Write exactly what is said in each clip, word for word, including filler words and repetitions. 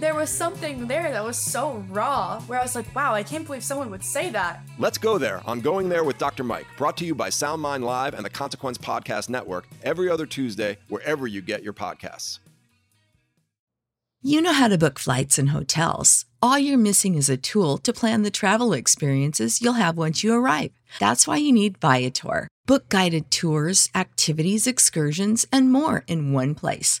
There was something there that was so raw, where I was like, wow, I can't believe someone would say that. Let's Go There on Going There with Doctor Mike, brought to you by Sound Mind Live and the Consequence Podcast Network, every other Tuesday, wherever you get your podcasts. You know how to book flights and hotels. All you're missing is a tool to plan the travel experiences you'll have once you arrive. That's why you need Viator. Book guided tours, activities, excursions, and more in one place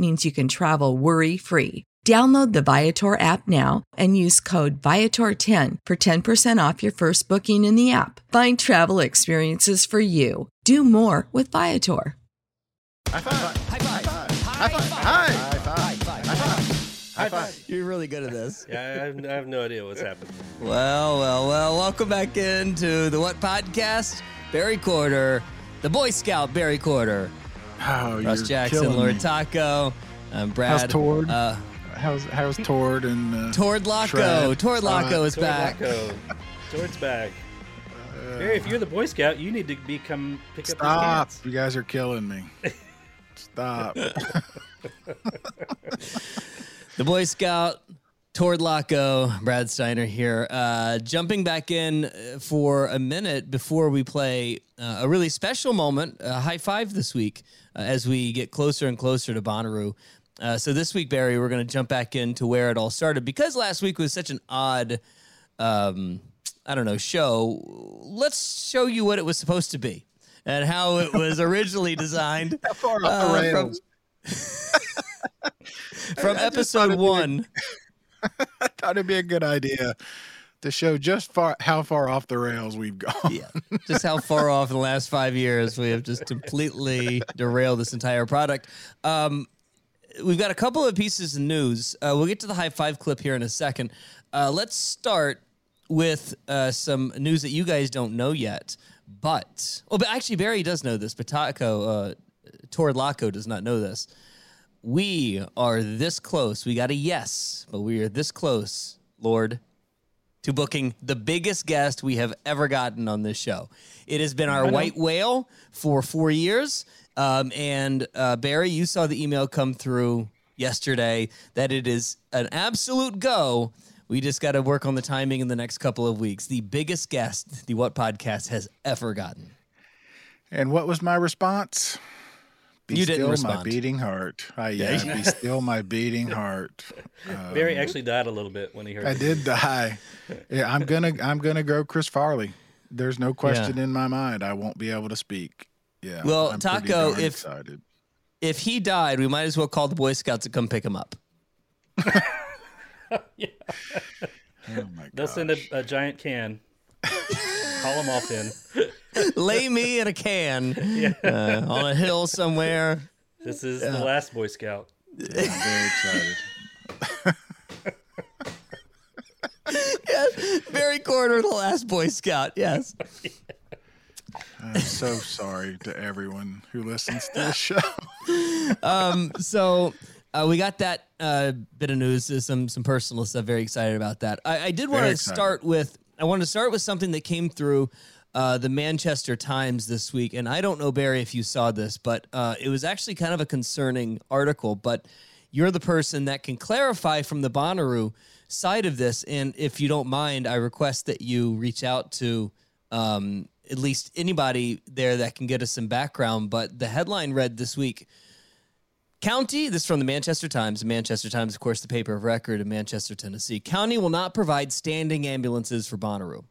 means you can travel worry-free. Download the Viator app now and use code Viator ten for ten percent off your first booking in the app. Find travel experiences for you. Do more with Viator. High five! High five! High five! High five! High five! High five! You're really good at this. Yeah, I have no idea what's happening. Well, well, well, welcome back into the What Podcast. Barry Corder, the Boy Scout Barry Corder. Oh, Ross Jackson, Lord Taco, um, Brad. How's Tord? Uh, How's how's Tord and uh, Tord Locko? Tord Locko uh, is Tord back. Locko. Tord's back. Uh, Barry, if you're the Boy Scout, you need to become pick stop. up. Stop! You guys are killing me. Stop. The Boy Scout, Tord Locko, Brad Steiner here. Uh, jumping back in for a minute before we play uh, a really special moment, a high five this week uh, as we get closer and closer to Bonnaroo. Uh, so this week, Barry, we're going to jump back into where it all started. Because last week was such an odd, um, I don't know, show, let's show you what it was supposed to be and how it was originally designed. How far off uh, the rails. From, from I, I episode one. A, I thought it'd be a good idea to show just far how far off the rails we've gone. Yeah, just how far off in the last five years we have just completely derailed this entire product. Um We've got a couple of pieces of news. Uh, we'll get to the high five clip here in a second. Uh, let's start with uh, some news that you guys don't know yet. But, well, but actually, Barry does know this, but Taco, uh, Tord Locko does not know this. We are this close. We got a yes, but we are this close, Lord, to booking the biggest guest we have ever gotten on this show. It has been our white whale for four years. Um, and uh, Barry, you saw the email come through yesterday that it is an absolute go. We just got to work on the timing in the next couple of weeks. The biggest guest the What Podcast has ever gotten. And what was my response? Be you didn't respond. My beating heart. I, yeah, yeah. Be still my beating heart. Um, Barry actually died a little bit when he heard. I it. did die. Yeah, I'm gonna I'm gonna go Chris Farley. There's no question yeah. in my mind. I won't be able to speak. Yeah. Well, I'm Taco, if excited. if he died, we might as well call the Boy Scouts to come pick him up. yeah. Oh my god! They'll send a, a giant can. Call him off in. Lay me in a can yeah. uh, on a hill somewhere. This is uh, the last Boy Scout. Yeah, I'm very excited. Yes, Barry Corder, the last Boy Scout. Yes. yeah. I'm so sorry to everyone who listens to this show. um, so uh, we got that uh, bit of news, some some personal stuff. Very excited about that. I, I did want to start with. I want to start with something that came through uh, the Manchester Times this week, and I don't know, Barry, if you saw this, but uh, it was actually kind of a concerning article. But you're the person that can clarify from the Bonnaroo side of this, and if you don't mind, I request that you reach out to. Um, at least anybody there that can get us some background. But the headline read this week, County, this is from the Manchester Times. The Manchester Times, of course, the paper of record in Manchester, Tennessee. County will not provide standing ambulances for Bonnaroo.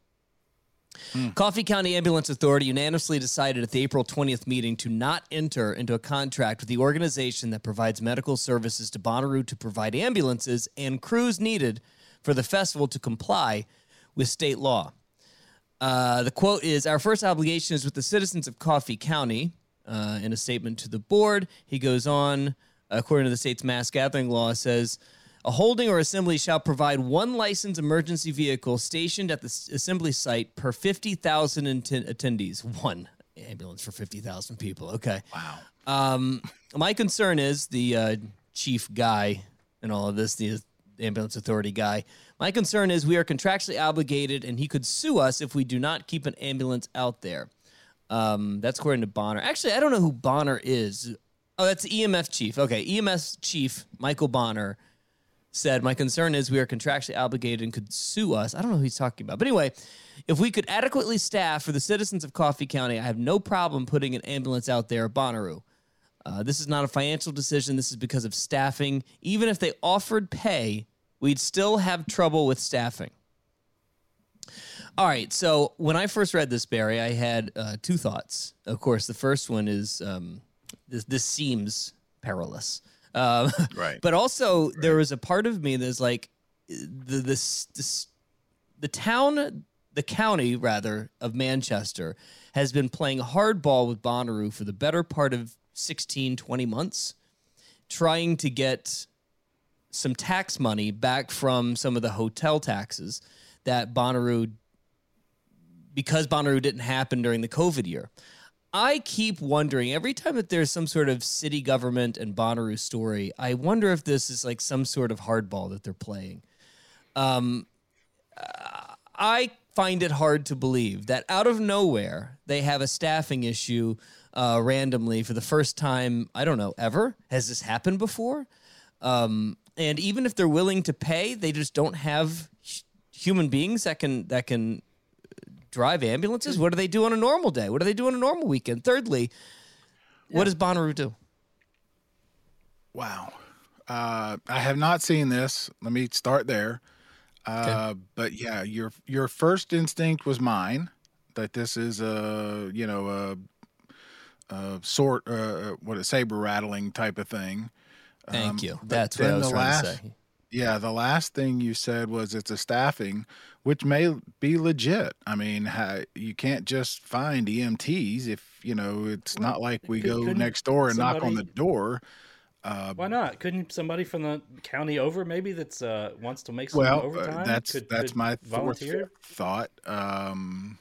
Mm. Coffee County Ambulance Authority unanimously decided at the April twentieth meeting to not enter into a contract with the organization that provides medical services to Bonnaroo to provide ambulances and crews needed for the festival to comply with state law. Uh, the quote is, "Our first obligation is with the citizens of Coffee County." Uh, in a statement to the board, he goes on, according to the state's mass gathering law, says, "A holding or assembly shall provide one licensed emergency vehicle stationed at the assembly site per fifty thousand atten- attendees. One ambulance for fifty thousand people. Okay. Wow. Um, my concern is the uh, chief guy in all of this, the ambulance authority guy. My concern is we are contractually obligated and he could sue us if we do not keep an ambulance out there." Um, that's according to Bonner. Actually, I don't know who Bonner is. Oh, that's the E M F chief. Okay, E M S chief Michael Bonner said, "My concern is we are contractually obligated and could sue us." I don't know who he's talking about. But anyway, "If we could adequately staff for the citizens of Coffee County, I have no problem putting an ambulance out there at Bonnaroo. Uh, this is not a financial decision. This is because of staffing. Even if they offered pay, we'd still have trouble with staffing." All right, so when I first read this, Barry, I had uh, two thoughts. Of course, the first one is um, this, this seems perilous. Um, right. But also, right. There was a part of me that's like, the, this, this, the town, the county, rather, of Manchester has been playing hardball with Bonnaroo for the better part of sixteen, twenty months, trying to get some tax money back from some of the hotel taxes that Bonnaroo, because Bonnaroo didn't happen during the COVID year. I keep wondering, every time that there's some sort of city government and Bonnaroo story, I wonder if this is like some sort of hardball that they're playing. Um, I find it hard to believe that out of nowhere, they have a staffing issue uh, randomly for the first time, I don't know, ever. Has this happened before? Um, and even if they're willing to pay, they just don't have sh- human beings that can that can... drive ambulances? What do they do on a normal day? What do they do on a normal weekend? Thirdly, yeah. What does Bonnaroo do? Wow. Uh, I have not seen this. Let me start there. Uh, okay. But yeah, your your first instinct was mine, that this is a, you know, a, a sort, uh, what, a saber rattling type of thing. Thank um, you. That's what I was trying last, to say. Yeah, the last thing you said was it's a staffing, which may be legit. I mean, you can't just find E M Ts if, you know, it's well, not like we could, go next door and somebody, knock on the door. Uh, why not? Couldn't somebody from the county over maybe that's uh, wants to make some well, overtime? Well, uh, that's, could, that's could my volunteer thought. Um,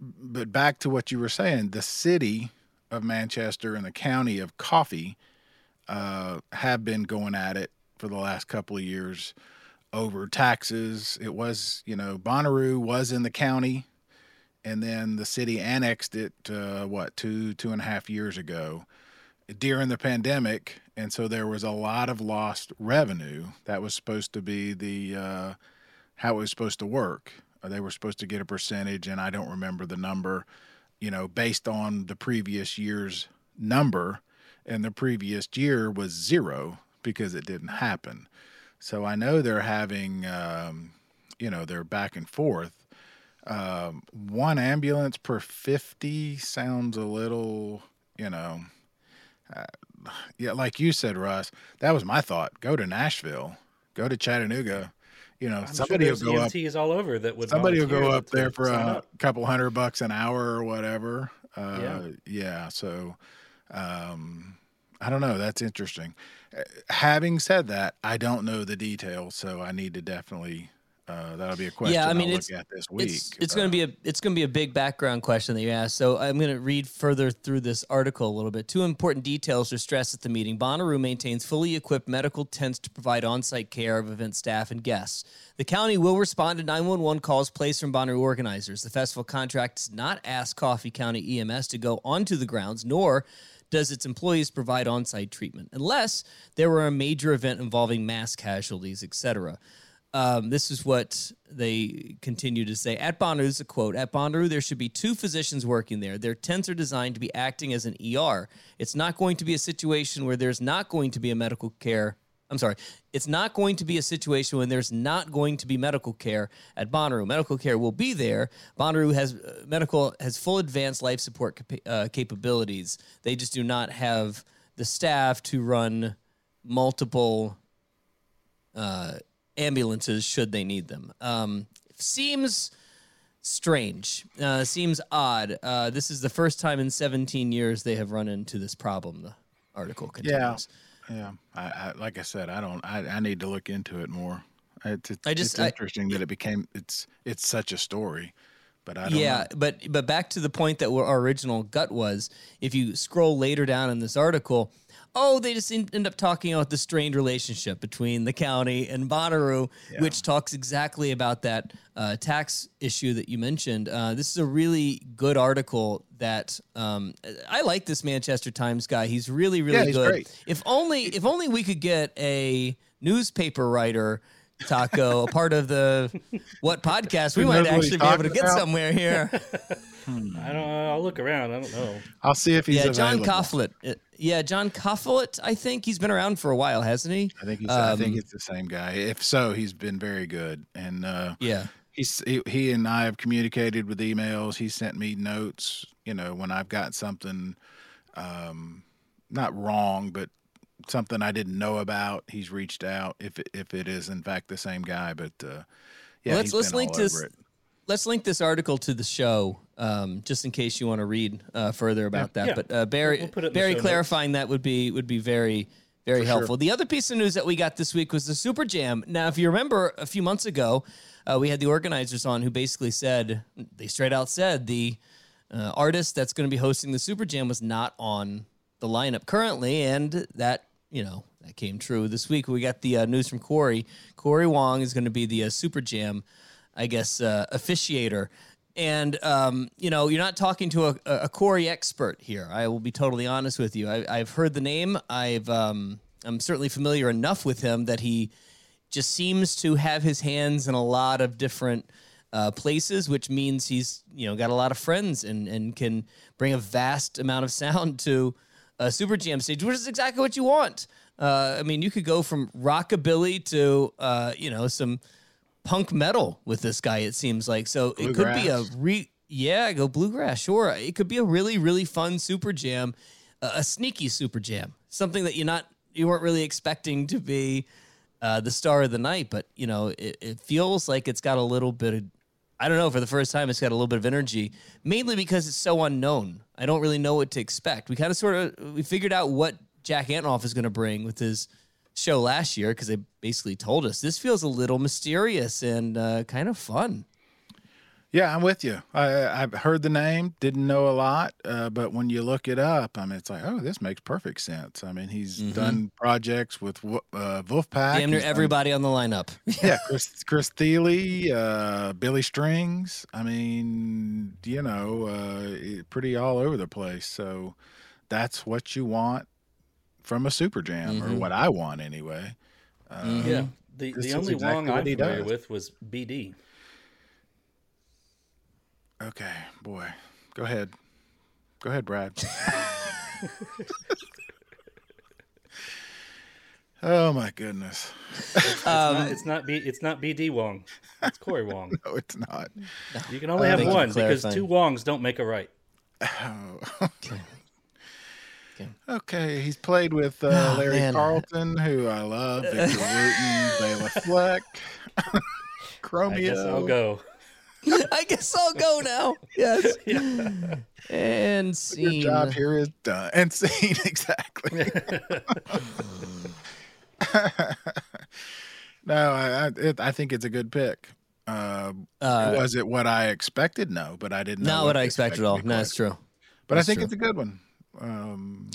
but back to what you were saying, the city of Manchester and the county of Coffee uh, have been going at it for the last couple of years over taxes. It was, you know, Bonnaroo was in the county and then the city annexed it, uh, what, two, two and a half years ago during the pandemic. And so there was a lot of lost revenue. That was supposed to be the, uh, how it was supposed to work. They were supposed to get a percentage, and I don't remember the number, you know, based on the previous year's number, and the previous year was zero, because it didn't happen. So I know they're having, um, you know, they're back and forth. Um, one ambulance per fifty sounds a little, you know, uh, yeah, like you said, Russ, that was my thought. Go to Nashville, go to Chattanooga, you know, I'm somebody sure will go up, is all over that would somebody will go up there for a couple hundred bucks an hour or whatever. Uh, yeah. yeah. So, um, I don't know. That's interesting. Having said that, I don't know the details, so I need to definitely uh, that'll be a question yeah, I mean, I'll look at this week. It's, it's uh, going to be a it's going to be a big background question that you asked. So I'm going to read further through this article a little bit. Two important details are stressed at the meeting. Bonnaroo maintains fully equipped medical tents to provide on-site care of event staff and guests. The county will respond to nine one one calls placed from Bonnaroo organizers. The festival contract does not ask Coffee County E M S to go onto the grounds, nor does its employees provide on-site treatment, unless there were a major event involving mass casualties, et cetera. Um, this is what they continue to say. At Bonnaroo, this is a quote, at Bonnaroo, there should be two physicians working there. Their tents are designed to be acting as an E R. It's not going to be a situation where there's not going to be a medical care. I'm sorry. It's not going to be a situation when there's not going to be medical care at Bonnaroo. Medical care will be there. Bonnaroo has uh, medical has full advanced life support cap- uh, capabilities. They just do not have the staff to run multiple uh ambulances should they need them. Um, seems strange. Uh, seems odd. Uh, this is the first time in seventeen years they have run into this problem, the article continues. Yeah, yeah. I, I, like I said, I don't. I, I need to look into it more. It's, it's, I just, it's interesting I, that it became, it's it's such a story, but I don't Yeah, know. But, but back to the point that our original gut was, if you scroll later down in this article, oh, they just end up talking about the strained relationship between the county and Bonnaroo, yeah. which talks exactly about that uh, tax issue that you mentioned. Uh, this is a really good article that um, I like. This Manchester Times guy, he's really, really yeah, he's good. Great. If only, if only we could get a newspaper writer, Taco, a part of the What podcast, we might actually be able to get about? somewhere here. I don't know. I'll look around. I don't know. I'll see if he's yeah, available. John Coughlett. Yeah, John Coughlett, I think. He's been around for a while, hasn't he? I think he's, um, I think it's the same guy. If so, he's been very good. And uh, yeah, he's, he, he and I have communicated with emails. He sent me notes, you know, when I've got something um, not wrong, but something I didn't know about. He's reached out if it, if it is, in fact, the same guy. But uh, yeah, well, let's, he's let's been link all over to- it. Let's link this article to the show, um, just in case you want to read uh, further about that. Yeah. But uh, Barry, we'll, we'll Barry clarifying notes. that would be would be very, very For helpful. Sure. The other piece of news that we got this week was the Super Jam. Now, if you remember, a few months ago, uh, we had the organizers on who basically said, they straight out said, the uh, artist that's going to be hosting the Super Jam was not on the lineup currently, and that, you know, that came true this week. We got the uh, news from Cory. Cory Wong is going to be the uh, Super Jam I guess, uh, officiator. And, um, you know, you're not talking to a, a Cory expert here. I will be totally honest with you. I, I've heard the name. I've, um, I'm certainly familiar enough with him that he just seems to have his hands in a lot of different uh, places, which means he's, you know, got a lot of friends and, and can bring a vast amount of sound to a Super Jam stage, which is exactly what you want. Uh, I mean, you could go from rockabilly to, uh, you know, some punk metal with this guy, it seems like. So bluegrass. It could be a re yeah go bluegrass sure it could be a really really fun Super Jam, uh, a sneaky Super Jam, something that you're not you weren't really expecting to be uh the star of the night, but you know it, it feels like it's got a little bit of, I don't know, for the first time it's got a little bit of energy, mainly because it's so unknown. I don't really know what to expect. We kind of sort of we figured out what Jack Antonoff is going to bring with his show last year, because they basically told us. This feels a little mysterious and uh, kind of fun. Yeah, I'm with you. I, I've heard the name, didn't know a lot, uh, but when you look it up, I mean, it's like, oh, this makes perfect sense. I mean, he's mm-hmm. done projects with uh, Vulfpeck. Damn near everybody done, on the lineup. yeah, Chris, Chris Thile, uh, Billy Strings. I mean, you know, uh, pretty all over the place. So that's what you want from a Super Jam, mm-hmm. or what I want anyway. Um, yeah, the the only exactly Wong I'm familiar with was B D. Okay, boy, go ahead, go ahead, Brad. Oh my goodness! It's, um, not, it's not B. It's not B D Wong. It's Cory Wong. No, it's not. You can only I have one because two Wongs don't make a right. Oh. Okay. Okay, he's played with uh, oh, Larry man. Carlton, who I love, Victor Wooten, Bela Fleck, Chromeo. I guess I'll go. I guess I'll go now. Yes. Yeah. And scene. Your job here is done. And scene, exactly. No, I, it, I think it's a good pick. Uh, uh, was it what I expected? No, but I didn't know. Not what, what I expected at all. No, that's true. But that's I think true. It's a good one. Um,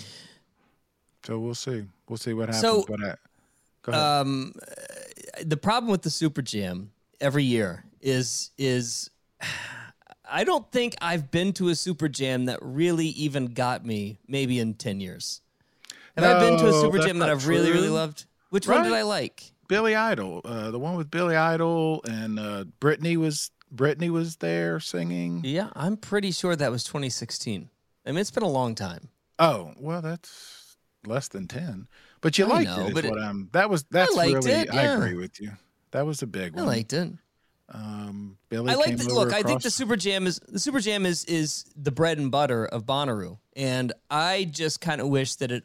so we'll see. We'll see what happens. So, but I, go ahead. Um, the problem with the Super Jam every year is is I don't think I've been to a Super Jam that really even got me. Maybe in ten years, have no, I been to a Super Jam that I've true. really really loved? Which right? one did I like? Billy Idol, uh, the one with Billy Idol, and uh, Britney was Britney was there singing. Yeah, I'm pretty sure that was twenty sixteen. I mean, it's been a long time. Oh well, that's less than ten. But you liked I know, it. But is what it, I'm. That was that's I really. It, yeah. I agree with you. That was a big one. I liked it. Um, Billy I like the look. Across. I think the Super Jam is the Super Jam is is the bread and butter of Bonnaroo, and I just kind of wish that it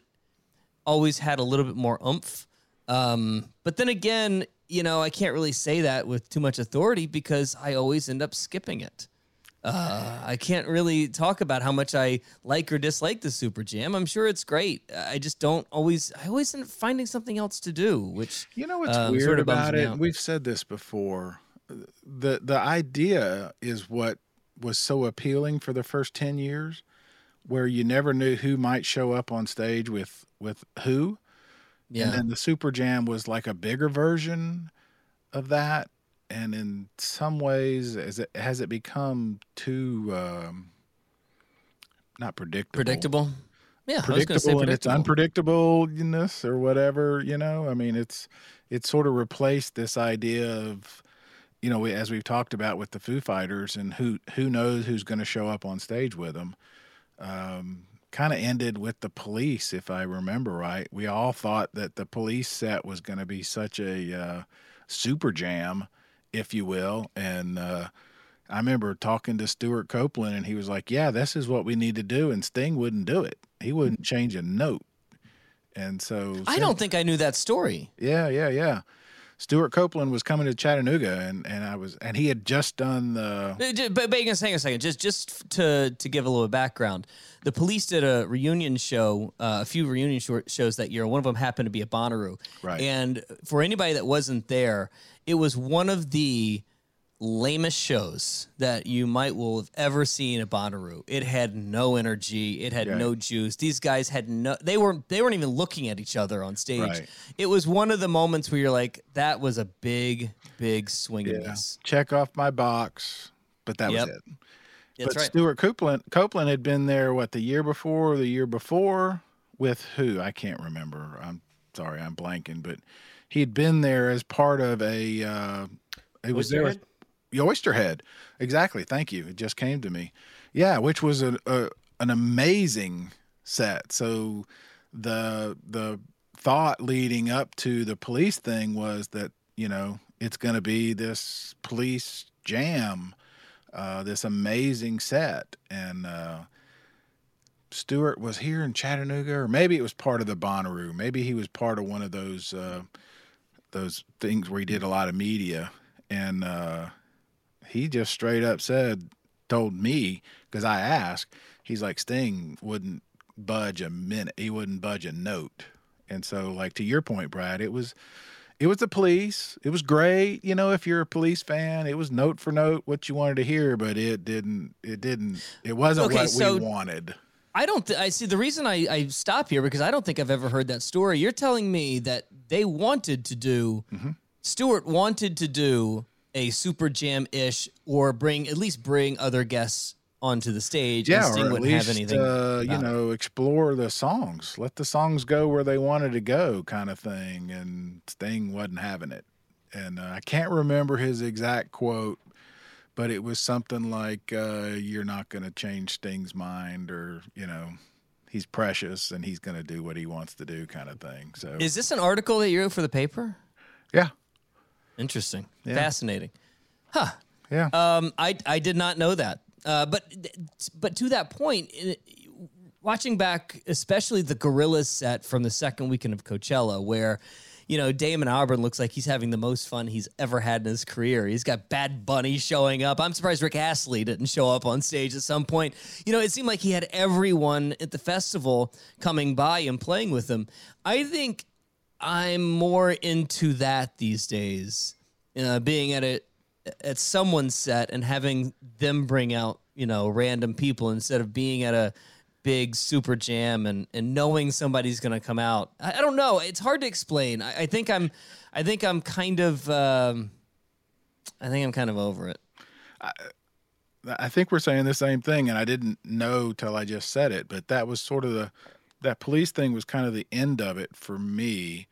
always had a little bit more oomph. Um, but then again, you know, I can't really say that with too much authority because I always end up skipping it. Uh, I can't really talk about how much I like or dislike the Super Jam. I'm sure it's great. I just don't always. I always end up finding something else to do, which you know what's um, weird sort of about it. Out. We've said this before. The the idea is what was so appealing for the first ten years, where you never knew who might show up on stage with, with who. Yeah. And then the Super Jam was like a bigger version of that. And in some ways, as it, has it become too, um, not predictable. Predictable? Yeah, predictable, I was gonna say predictable. And it's unpredictableness or whatever, you know? I mean, it's it's sort of replaced this idea of, you know, as we've talked about with the Foo Fighters and who, who knows who's going to show up on stage with them, um, kind of ended with the Police, if I remember right. We all thought that the Police set was going to be such a uh, super jam, if you will. And uh, I remember talking to Stuart Copeland, and he was like, yeah, this is what we need to do. And Sting wouldn't do it. He wouldn't change a note. And so... I since, don't think I knew that story. Yeah, yeah, yeah. Stuart Copeland was coming to Chattanooga, and, and I was, and he had just done the. But, but you can hang a second, just just to to give a little background, the Police did a reunion show, uh, a few reunion short shows that year. One of them happened to be at Bonnaroo, right? And for anybody that wasn't there, it was one of the lamest shows that you might will have ever seen at Bonnaroo. It had no energy. It had yeah. no juice. These guys had no. They weren't. They weren't even looking at each other on stage. Right. It was one of the moments where you're like, "That was a big, big swing and yeah. miss." Check off my box, but that yep. was it. That's but right. Stuart Copeland, Copeland had been there what the year before, or the year before with who I can't remember. I'm sorry, I'm blanking, but he'd been there as part of a. Uh, it was, was there. there The Oyster Head. Exactly. Thank you. It just came to me. Yeah, which was a, a an amazing set. So the the thought leading up to the Police thing was that, you know, it's going to be this Police jam, uh, this amazing set. And uh, Stuart was here in Chattanooga, or maybe it was part of the Bonnaroo. Maybe he was part of one of those, uh, those things where he did a lot of media. And... Uh, He just straight up said, told me, because I asked, he's like, Sting wouldn't budge a minute. He wouldn't budge a note. And so, like, to your point, Brad, it was it was the Police. It was great. You know, if you're a Police fan, it was note for note what you wanted to hear, but it didn't, it didn't, it wasn't okay, what so we wanted. I don't, th- I see the reason I, I stop here, because I don't think I've ever heard that story. You're telling me that they wanted to do, mm-hmm. Stuart wanted to do, a super jam-ish, or bring at least bring other guests onto the stage. Yeah, and Sting or at least have anything uh, you know, explore the songs, let the songs go where they wanted to go, kind of thing. And Sting wasn't having it. And uh, I can't remember his exact quote, but it was something like, uh, "You're not going to change Sting's mind," or you know, "He's precious and he's going to do what he wants to do," kind of thing. So, is this an article that you wrote for the paper? Yeah. Interesting. Yeah. Fascinating. Huh. Yeah. Um, I, I did not know that. Uh, but but to that point, watching back, especially the Gorillaz set from the second weekend of Coachella, where, you know, Damon Albarn looks like he's having the most fun he's ever had in his career. He's got Bad Bunny showing up. I'm surprised Rick Astley didn't show up on stage at some point. You know, it seemed like he had everyone at the festival coming by and playing with him. I think... I'm more into that these days, you know, being at a at someone's set and having them bring out, you know, random people instead of being at a big super jam and, and knowing somebody's going to come out. I, I don't know. It's hard to explain. I, I think I'm, I think I'm kind of, um, I think I'm kind of over it. I, I think we're saying the same thing, and I didn't know till I just said it, but that was sort of the. That Police thing was kind of the end of it for me.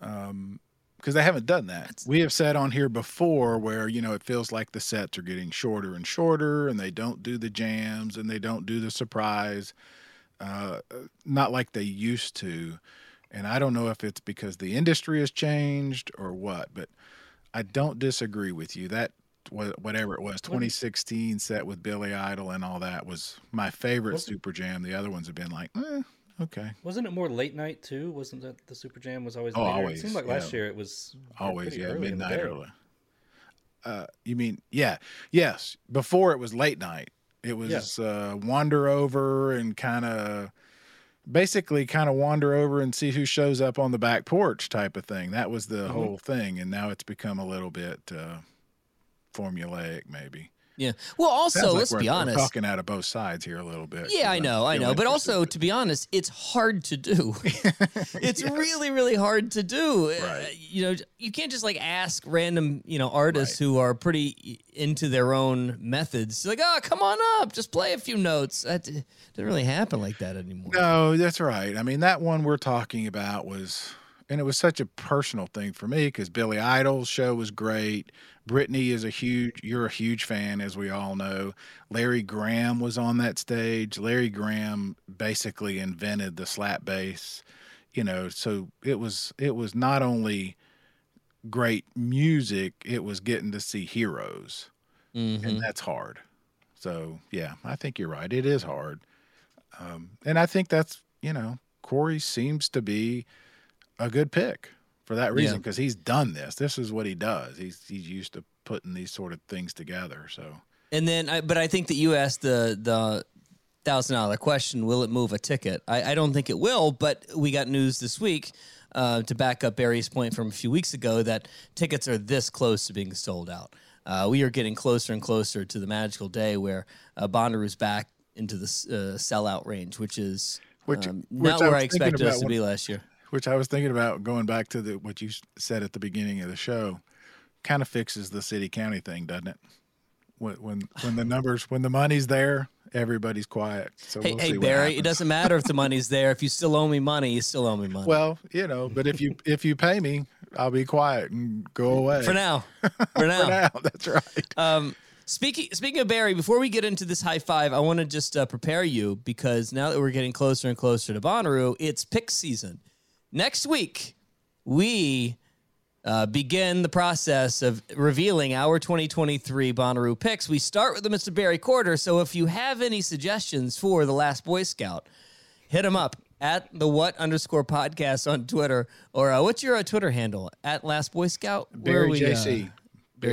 Um, because they haven't done that. That's... We have said on here before where, you know, it feels like the sets are getting shorter and shorter, and they don't do the jams and they don't do the surprise, uh, not like they used to. And I don't know if it's because the industry has changed or what, but I don't disagree with you. That whatever it was, twenty sixteen set with Billy Idol and all that was my favorite Wasn't... Super Jam. The other ones have been like, eh. Okay. Wasn't it more late night too? Wasn't that the Super Jam was always? Oh, later? Always. It seemed like yeah. last year it was always yeah early midnight early. Uh, you mean yeah yes before it was late night it was yeah. uh, wander over and kind of basically kind of wander over and see who shows up on the back porch type of thing. That was the mm-hmm. whole thing, and now it's become a little bit uh, formulaic maybe. Yeah. Well, also, like let's we're, be honest. We're talking out of both sides here a little bit. Yeah, I know, I know. But also, to be honest, it's hard to do. It's yes. really, really hard to do. Right. Uh, you know, you can't just like ask random, you know, artists right. who are pretty into their own methods. Like, oh, come on up, just play a few notes. That didn't really happen like that anymore. No, that's right. I mean, that one we're talking about was, and it was such a personal thing for me because Billy Idol's show was great. Brittany is a huge, you're a huge fan, as we all know. Larry Graham was on that stage. Larry Graham basically invented the slap bass, you know, so it was, it was not only great music, it was getting to see heroes mm-hmm. and that's hard. So yeah, I think you're right. It is hard. Um, and I think that's, you know, Cory seems to be a good pick. For that reason, because yeah. he's done this. This is what he does. He's he's used to putting these sort of things together. So, and then, I, but I think that you asked the the thousand dollar question: will it move a ticket? I, I don't think it will. But we got news this week uh, to back up Barry's point from a few weeks ago that tickets are this close to being sold out. Uh, we are getting closer and closer to the magical day where uh, Bonnaroo is back into the uh, sellout range, which is which, um, which not I where I expected us to be last year. Which I was thinking about going back to the what you said at the beginning of the show, kind of fixes the city-county thing, doesn't it? When when when the numbers, when the money's there, everybody's quiet. So hey, we'll hey see Barry, what it doesn't matter if the money's there. If you still owe me money, you still owe me money. Well, you know, but if you if you pay me, I'll be quiet and go away for now. For now, for now, that's right. Um, Speaking speaking of Barry, before we get into this high five, I want to just uh, prepare you because now that we're getting closer and closer to Bonnaroo, it's pick season. Next week, we uh, begin the process of revealing our twenty twenty-three Bonnaroo picks. We start with the Mister Barry Corder, so if you have any suggestions for The Last Boy Scout, hit him up at the what underscore podcast on Twitter, or uh, what's your uh, Twitter handle? At Last Boy Scout? Barry J C. Uh, Barry,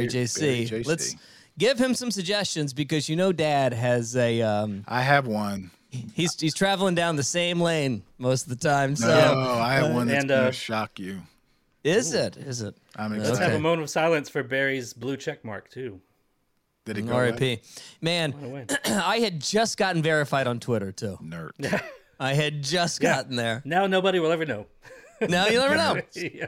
Barry J C. Barry J C. Let's give him some suggestions because you know Dad has a... Um, I have one. He's he's traveling down the same lane most of the time. So. No, I have one that's uh, going to uh, shock you. Is Ooh. it? Is it? I'm excited. Let's have a moment of silence for Barry's blue check mark, too. Did it go R I P. Man, I had just gotten verified on Twitter, too. Nerd. I had just yeah. gotten there. Now nobody will ever know. Now you'll never know. yeah.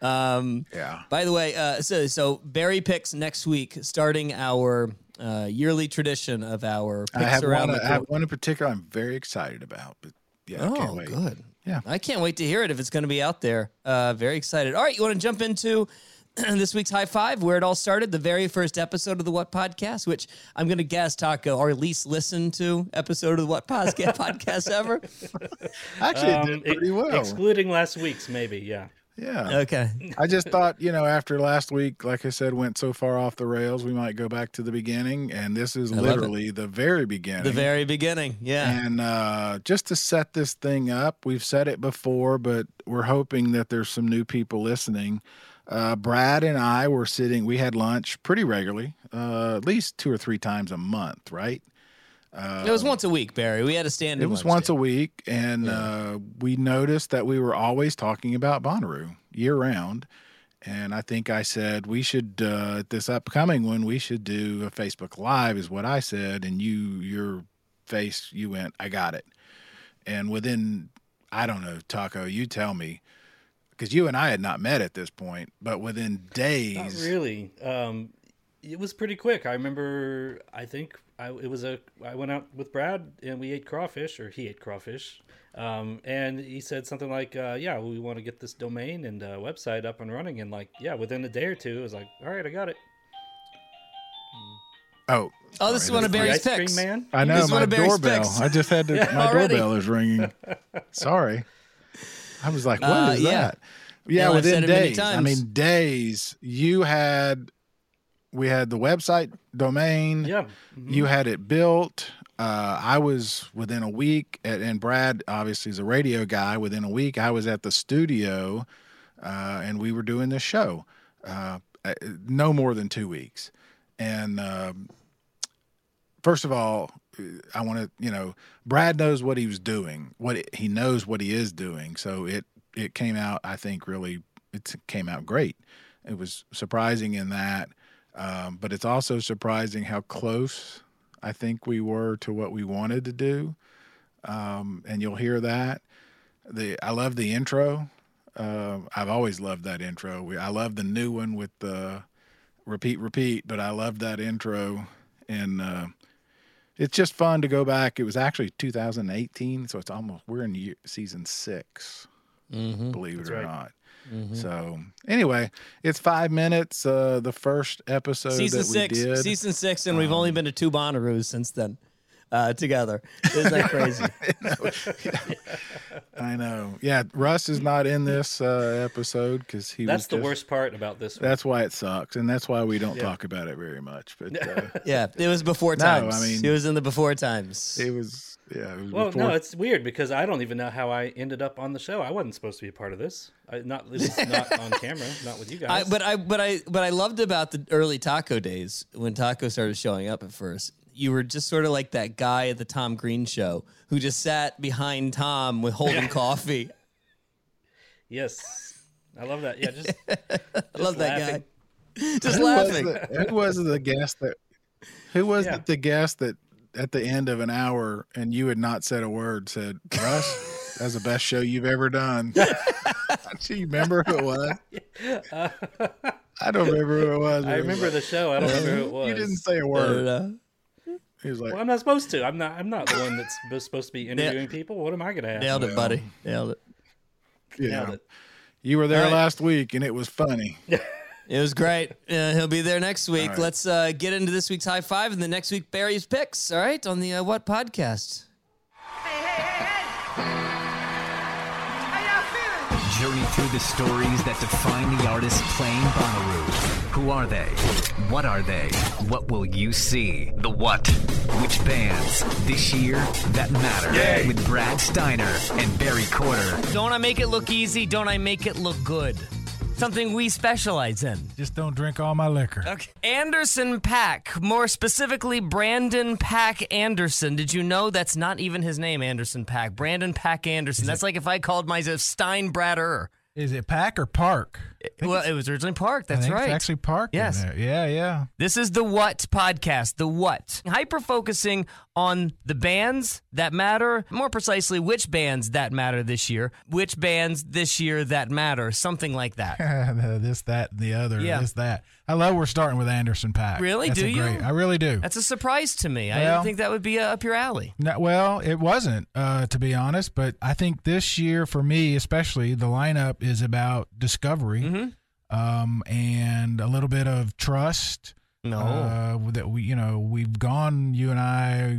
Um, yeah. By the way, uh, so, so Barry picks next week, starting our... Uh, yearly tradition of our picks I have around one, the I have one in particular I'm very excited about. But yeah, oh, I can't wait. Good. Yeah, I can't wait to hear it if it's going to be out there. Uh, very excited. All right, you want to jump into this week's High Five, where it all started, the very first episode of the What Podcast, which I'm going to guess, Taco, our least listened to episode of the What Podcast podcast ever. Actually, um, it did pretty well. Excluding last week's, maybe, yeah. Yeah. Okay. I just thought, you know, after last week, like I said, went so far off the rails, we might go back to the beginning. And this is I literally the very beginning. The very beginning. Yeah. And uh, just to set this thing up, we've said it before, but we're hoping that there's some new people listening. Uh, Brad and I were sitting, we had lunch pretty regularly, uh, at least two or three times a month, right? Uh, it was once a week, Barry. We had a stand-in. It was once day. a week, and yeah. uh, we noticed that we were always talking about Bonnaroo year-round. And I think I said we should uh, this upcoming one we should do a Facebook Live is what I said, and you your face you went I got it. And within I don't know Taco, you tell me because you and I had not met at this point, but within days, not really. Um, It was pretty quick. I remember, I think I, it was a, I went out with Brad and we ate crawfish, or he ate crawfish. Um, and he said something like, uh, yeah, we want to get this domain and uh, website up and running. And like, yeah, within a day or two, I was like, all right, I got it. Oh, oh, this is one of Barry's picks. Man. I know, my doorbell. I just had to, yeah, my already. doorbell is ringing. Sorry. I was like, what uh, is yeah. that? Yeah, yeah, within days. I mean, days. You had... We had the website domain. Yeah, mm-hmm. You had it built. Uh, I was within a week, at, and Brad obviously is a radio guy. Within a week, I was at the studio, uh, and we were doing this show. Uh, no more than two weeks. And um, first of all, I want to, you know, Brad knows what he was doing. What it, he knows what he is doing. So it it came out. I think really, it came out great. It was surprising in that. Um, but it's also surprising how close I think we were to what we wanted to do. Um, and you'll hear that. The I love the intro. Uh, I've always loved that intro. We, I love the new one with the repeat, repeat, but I love that intro. And uh, it's just fun to go back. It was actually two thousand eighteen, so it's almost, we're in year, season six, mm-hmm. believe it That's or right. not. Mm-hmm. So anyway, it's five minutes. Uh, the first episode season that we six, did. season six, and um, we've only been to two Bonnaroos since then uh, together. Isn't that crazy? I know. Yeah, Russ is not in this uh, episode because he. That's was the just, worst part about this one. That's why it sucks, and that's why we don't yeah. talk about it very much. But uh, yeah, it was before times. No, I mean, it was in the before times. It was. Yeah. It was well, before... no, it's weird because I don't even know how I ended up on the show. I wasn't supposed to be a part of this. I, not at least not on camera, not with you guys. I, but I, but I, but I loved about the early Taco days when Taco started showing up. At first, you were just sort of like that guy at the Tom Green show who just sat behind Tom with holding coffee. Yes, I love that. Yeah, just, just I love laughing. that guy. Just who laughing. Was the, who was the guest that? Who was yeah. the guest that? At the end of an hour, and you had not said a word, said, Russ, that's the best show you've ever done. Do you remember who it was? Uh, I don't remember who it was. I remember the show. I don't remember who it was. You didn't say a word. Uh, he was like, well, I'm not supposed to. I'm not I'm not the one that's supposed to be interviewing yeah. people. What am I going to ask? Nailed it, buddy. Nailed it. Yeah. Nailed it. You were there right. last week, and it was funny. It was great. Uh, he'll be there next week. Right. Let's uh, get into this week's high five and the next week Barry's picks. All right, on the uh, What Podcast. Hey, hey, hey, hey! How y'all feeling? Journey through the stories that define the artists playing Bonnaroo. Who are they? What are they? What will you see? The what? Which bands this year that matter? Yay. With Brad Steiner and Barry Corder. Don't I make it look easy? Don't I make it look good? Something we specialize in. Just don't drink all my liquor. Okay. Anderson Paak, more specifically Brandon Paak Anderson. Did you know that's not even his name, Anderson Paak? Brandon Paak Anderson. Is that's it, like if I called myself Steinbratter. Is it Pack or Park? Well, it was originally Park. That's I think right. It's actually Park. Yes. In there. Yeah, yeah. This is the What Podcast. The What. Hyper focusing on the bands that matter, more precisely, which bands that matter this year, which bands this year that matter, something like that. This, that, the other, yeah. this, that. I love we're starting with Anderson Paak. Really? That's do you? Great, I really do. That's a surprise to me. Well, I didn't think that would be up your alley. No, well, it wasn't, uh, to be honest, but I think this year, for me especially, the lineup is about discovery mm-hmm. um, and a little bit of trust. No, uh, that we, you know, we've gone, you and I,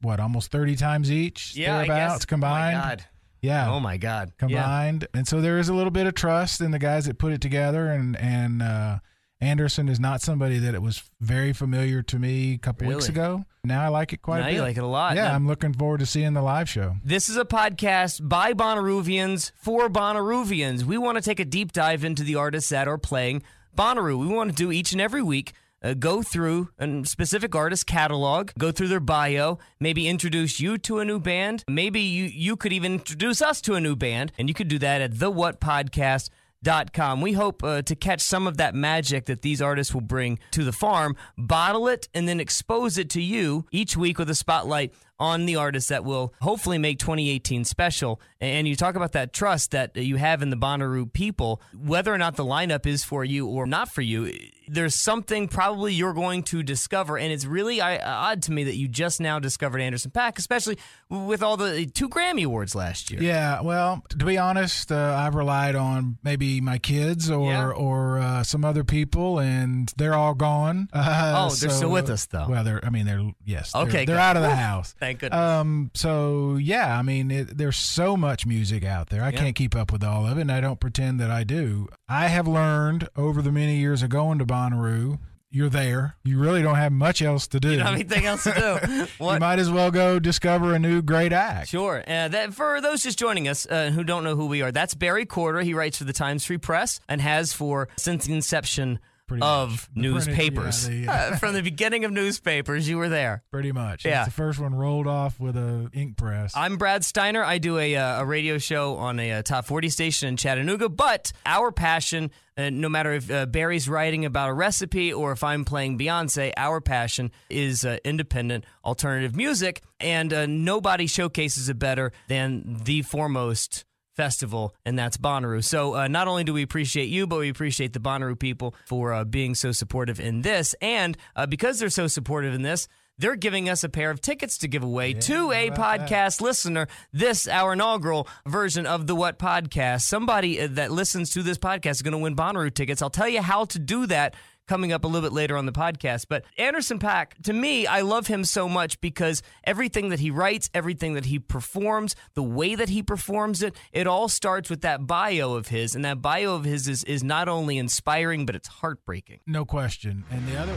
what, almost thirty times each? Yeah, I guess. Combined. Oh my God. Yeah. Oh my God. Combined. Yeah. And so there is a little bit of trust in the guys that put it together. And, and, uh, Anderson is not somebody that it was very familiar to me a couple really? weeks ago. Now I like it quite now a bit. Now you like it a lot. Yeah, now, I'm looking forward to seeing the live show. This is a podcast by Bonnaroovians for Bonnaroovians. We want to take a deep dive into the artists that are playing Bonnaroo. We want to do each and every week. Uh, go through a specific artist catalog, go through their bio, maybe introduce you to a new band. Maybe you, you could even introduce us to a new band, and you could do that at the what podcast dot com. We hope uh, to catch some of that magic that these artists will bring to the farm, bottle it, and then expose it to you each week with a spotlight on the artists that will hopefully make twenty eighteen special. And you talk about that trust that you have in the Bonnaroo people, whether or not the lineup is for you or not for you. There's something probably you're going to discover, and it's really odd to me that you just now discovered Anderson Paak, especially with all the two Grammy Awards last year. Yeah, well, to be honest, uh, I've relied on maybe my kids or yeah. or uh, some other people, and they're all gone. Uh, oh, so, they're still with us, though. Well, they're, I mean, they're, yes, they're, okay, they're out of the house. Thank goodness. Um, so, yeah, I mean, it, there's so much music out there. I yeah. can't keep up with all of it, and I don't pretend that I do. I have learned over the many years of going to Bonnaroo, you're there. You really don't have much else to do. You don't have anything else to do. What? You might as well go discover a new great act. Sure. Uh, that, for those just joining us uh, who don't know who we are, that's Barry Corder. He writes for the Times Free Press and has for since the inception Pretty of much. newspapers. Pretty, yeah, the, uh, from the beginning of newspapers, you were there. Pretty much. Yeah. It's the first one rolled off with a ink press. I'm Brad Steiner. I do a, uh, a radio show on a, a top forty station in Chattanooga, but our passion, uh, no matter if uh, Barry's writing about a recipe or if I'm playing Beyonce, our passion is uh, independent alternative music, and uh, nobody showcases it better than the foremost festival, and that's Bonnaroo. So uh, not only do we appreciate you, but we appreciate the Bonnaroo people for uh, being so supportive in this. And uh, because they're so supportive in this, they're giving us a pair of tickets to give away yeah, to a podcast that. listener. This, our inaugural version of the What Podcast. Somebody that listens to this podcast is going to win Bonnaroo tickets. I'll tell you how to do that coming up a little bit later on the podcast. But Anderson Paak, to me, I love him so much because everything that he writes, everything that he performs, the way that he performs it, it all starts with that bio of his. And that bio of his is, is not only inspiring, but it's heartbreaking. No question. And the other...